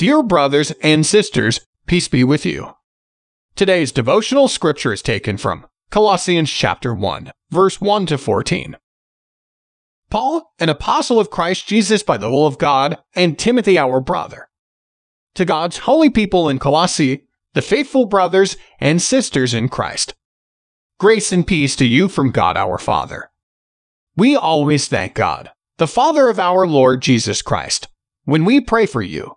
Dear brothers and sisters, peace be with you. Today's devotional scripture is taken from Colossians chapter 1, verse 1 to 14. Paul, an apostle of Christ Jesus by the will of God, and Timothy our brother. To God's holy people in Colossae, the faithful brothers and sisters in Christ. Grace and peace to you from God our Father. We always thank God, the Father of our Lord Jesus Christ, when we pray for you,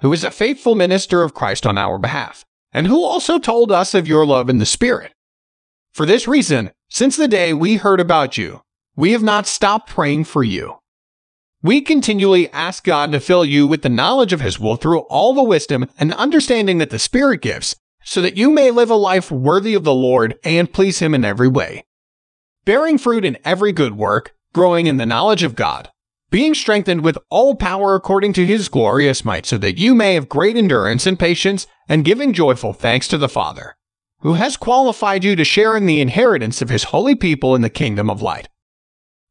who is a faithful minister of Christ on our behalf, and who also told us of your love in the Spirit. For this reason, since the day we heard about you, we have not stopped praying for you. We continually ask God to fill you with the knowledge of His will through all the wisdom and understanding that the Spirit gives, so that you may live a life worthy of the Lord and please Him in every way, bearing fruit in every good work, growing in the knowledge of God, being strengthened with all power according to His glorious might, so that you may have great endurance and patience, and giving joyful thanks to the Father, who has qualified you to share in the inheritance of His holy people in the kingdom of light.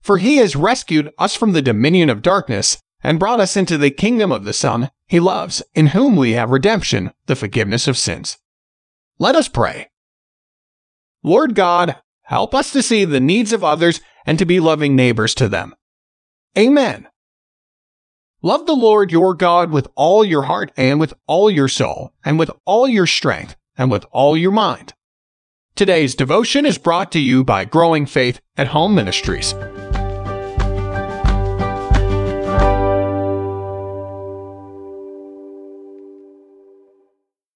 For He has rescued us from the dominion of darkness and brought us into the kingdom of the Son He loves, in whom we have redemption, the forgiveness of sins. Let us pray. Lord God, help us to see the needs of others and to be loving neighbors to them. Amen. Love the Lord your God with all your heart and with all your soul and with all your strength and with all your mind. Today's devotion is brought to you by Growing Faith at Home Ministries.